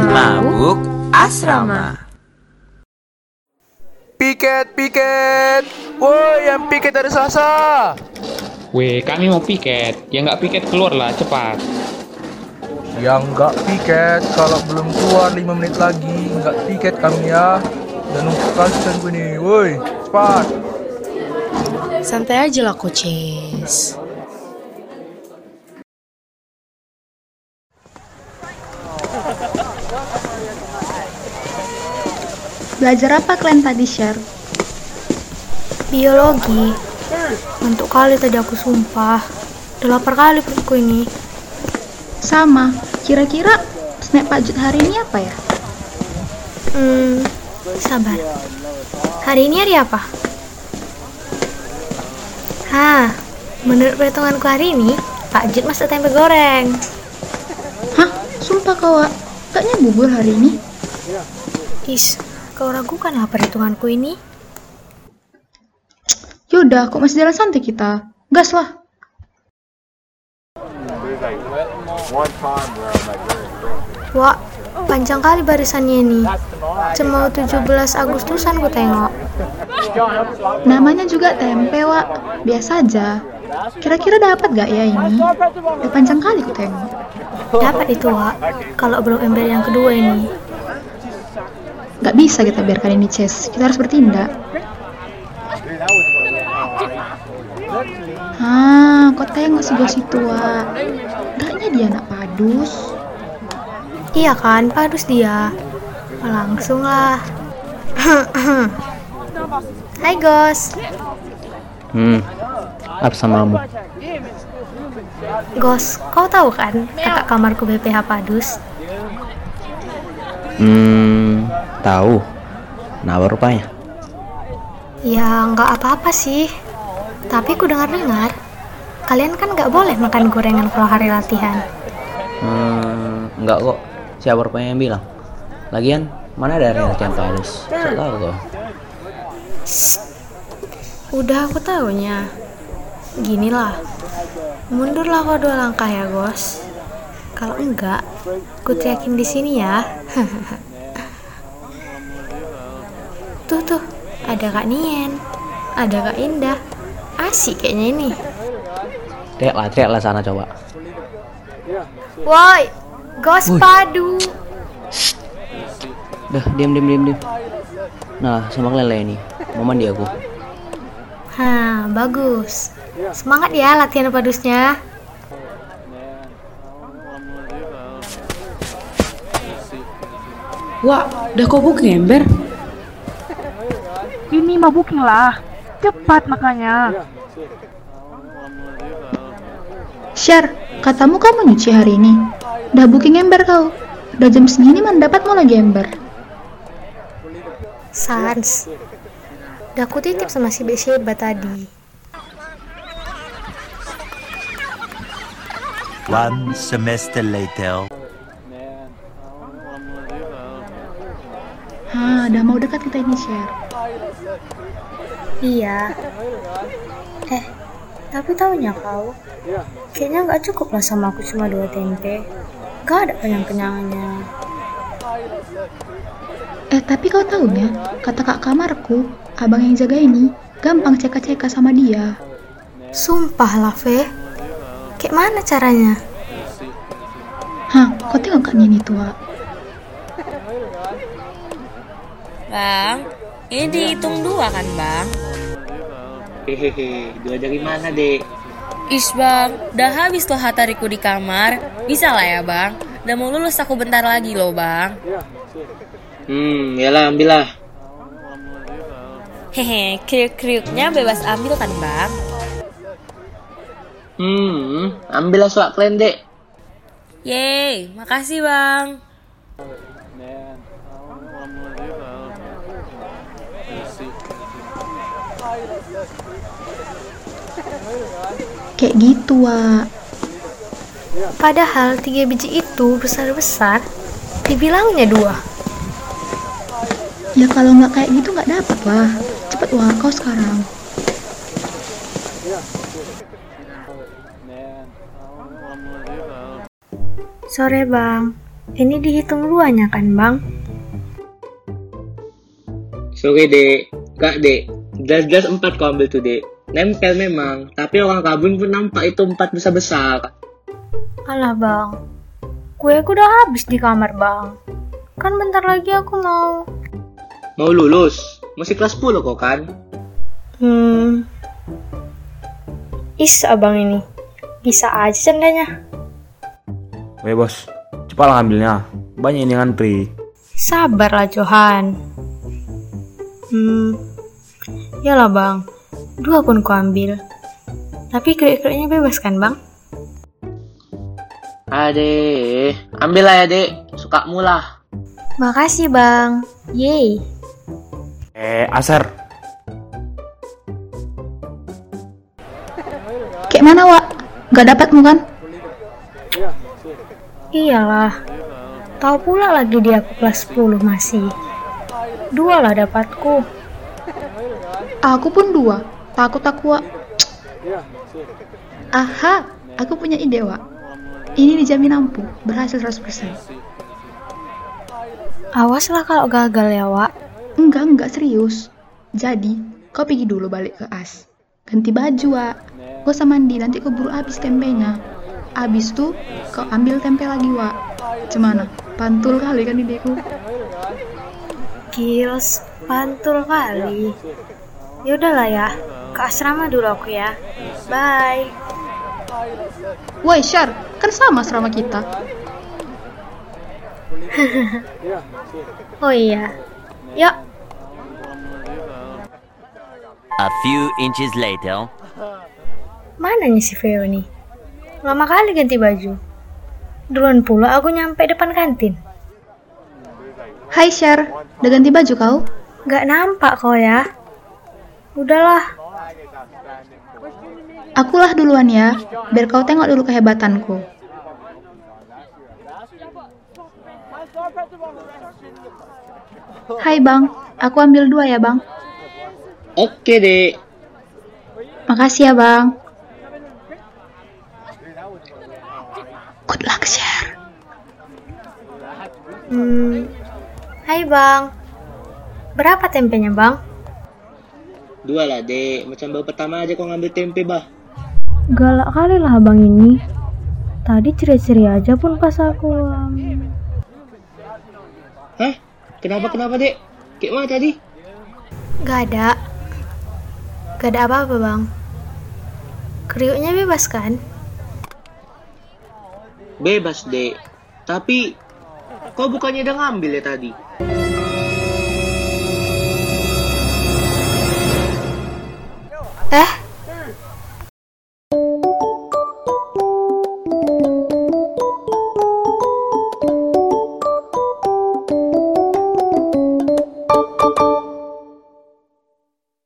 Mabuk Asrama. Piket, woi yang piket dari Sasa. Weh, kami mau piket. Yang nggak piket keluarlah cepat. Yang nggak piket kalau belum keluar 5 menit lagi nggak piket kami ya. Dan untuk kalian gue nih, woi cepat. Santai aja lah coaches. Belajar apa kalian tadi, Sher? Biologi. Untuk kali tadi aku sumpah. Udah lapar kali perutku ini. Sama. Kira-kira snack pajut hari ini apa ya? Sabar. Hari ini hari apa? Menurut perhitunganku hari ini, pajut masak tempe goreng. Hah? Sumpah kau, Wak. Kayaknya bubur hari ini. Kau ragukanlah perhitunganku ini. Yaudah, kok masih jalan santai kita? Gas lah. Wah, panjang kali barisannya ini. Cuma 17 Agustusan ku tengok. Namanya juga tempe, Wak. Biasa aja. Kira-kira dapat gak ya ini? Udah panjang kali ku tengok. Dapat itu, Wak. Kalau belum ember yang kedua ini. Gak bisa kita biarkan ini, Ces. Kita harus bertindak. Kok tengok si bos itu, Wak. Kayaknya dia anak padus. Iya kan, padus dia. Langsung lah. Hai, Gos. Apa samamu? Gos, kau tahu kan kakak kamarku BPH padus? Tahu. Nawar rupanya. Ya, nggak apa-apa sih. Tapi ku dengar-dengar, kalian kan nggak boleh makan gorengan kalau hari latihan. Nggak kok. Siapa rupanya yang bilang? Lagian, mana ada hari latihan padus? Nggak tahu kok. Udah aku taunya. Ginilah. Mundurlah kau 2 langkah ya, Bos. Kalau enggak, ku teriakin di sini ya. Tuh, ada Kak Nien, ada Kak Indah. Asik kayaknya ini. Teriaklah sana coba. Woi, Gos padu. Dah, diam. Nah, sama lele ini. Mau mandi aku. Bagus. Semangat ya latihan padusnya. Wah, udah kau booking ember? Ini mau booking lah, cepat makanya. Sher, katamu kau mau nyuci hari ini. Udah booking ember kau. Udah jam segini mana dapat mau lagi ember. Sans, udah aku titip sama si Besheba tadi. 1 semester later. Udah mau dekat kita ini, Sher. Iya. Tapi taunya kau, kayaknya nggak cukup lah sama aku cuma 2 tempe. Nggak ada kenyang-kenyangannya. Tapi kau taunya, kata kak kamarku, abang yang jaga ini, gampang ceka-ceka sama dia. Sumpah lah, Fe. Kayak mana caranya? Kau tengok kan ini tua. Bang, ini dihitung 2 kan, Bang? Hehehe, 2 dari mana, Dek? Bang, udah habis loh hatariku di kamar. Bisa lah ya, Bang. Udah mau lulus aku bentar lagi loh, Bang. Yalah, ambillah. Hehe, kriuk-kriuknya bebas ambil kan, Bang? Ambillah suak kalian, Dek. Yeay, makasih, Bang. Kayak gitu, Wak. Padahal 3 biji itu besar-besar, dibilangnya 2. Ya kalau nggak kayak gitu nggak dapat lah. Cepet, Wak, kau sekarang. Sore bang, ini dihitung ruannya kan bang? Sorry dek, kak dek, jelas-jelas 4 kau ambil tuh dek. Nempel memang, tapi orang kabun pun nampak itu 4 besar-besar. Alah bang, kueku udah habis di kamar bang. Kan bentar lagi aku mau lulus, masih kelas 10 kok kan? Is abang ini, bisa aja cendanya. Weh bos, cepatlah ambilnya, banyak ini ngantri. Sabarlah Johan. Yalah bang, 2 pun ku ambil. Tapi krik-kriknya bebas kan bang? Adek, ambil lah ya dek, suka mulah. Makasih bang, yeay. Asar. Kayak mana Wak? Gak dapat bukan? Iyalah, tahu pula lagi dia aku kelas 10 masih. 2 lah dapatku. Aku pun 2, takut aku Wak. Aha, aku punya ide Wak. Ini dijamin ampuh, berhasil 100%. Awaslah kalau gagal ya Wak. Enggak serius. Jadi, kau pergi dulu balik ke as. Ganti baju Wak. Kau sama mandi, nanti keburu habis tempenya. Abis itu, kau ambil tempe lagi, Wak. Cemana? Pantul kali kan ideku? Gils, pantul kali. Yaudahlah ya, ke asrama dulu aku ya. Bye. Woi, Syar, kan sama asrama kita. Oh iya. Yuk. A few inches later. Mananya si Veo nih? Lama kali ganti baju. Duluan pula aku nyampe depan kantin. Hai Syar, udah ganti baju kau? Gak nampak kau ya. Udahlah. Akulah duluan ya, biar kau tengok dulu kehebatanku. Hai bang, aku ambil 2 ya bang. Oke dek. Makasih ya bang. Good luck, Syar. Hai bang, berapa tempenya bang? 2 lah dek, macam baru pertama aja kau ngambil tempe bah. Galak kali lah abang ini. Tadi ceria-ceria aja pun pas aku. Hah? Kenapa dek? Kayak mana tadi? Gak ada apa-apa bang. Kriuknya bebas kan? Bebas dek, tapi kau bukannya udah ngambil ya tadi?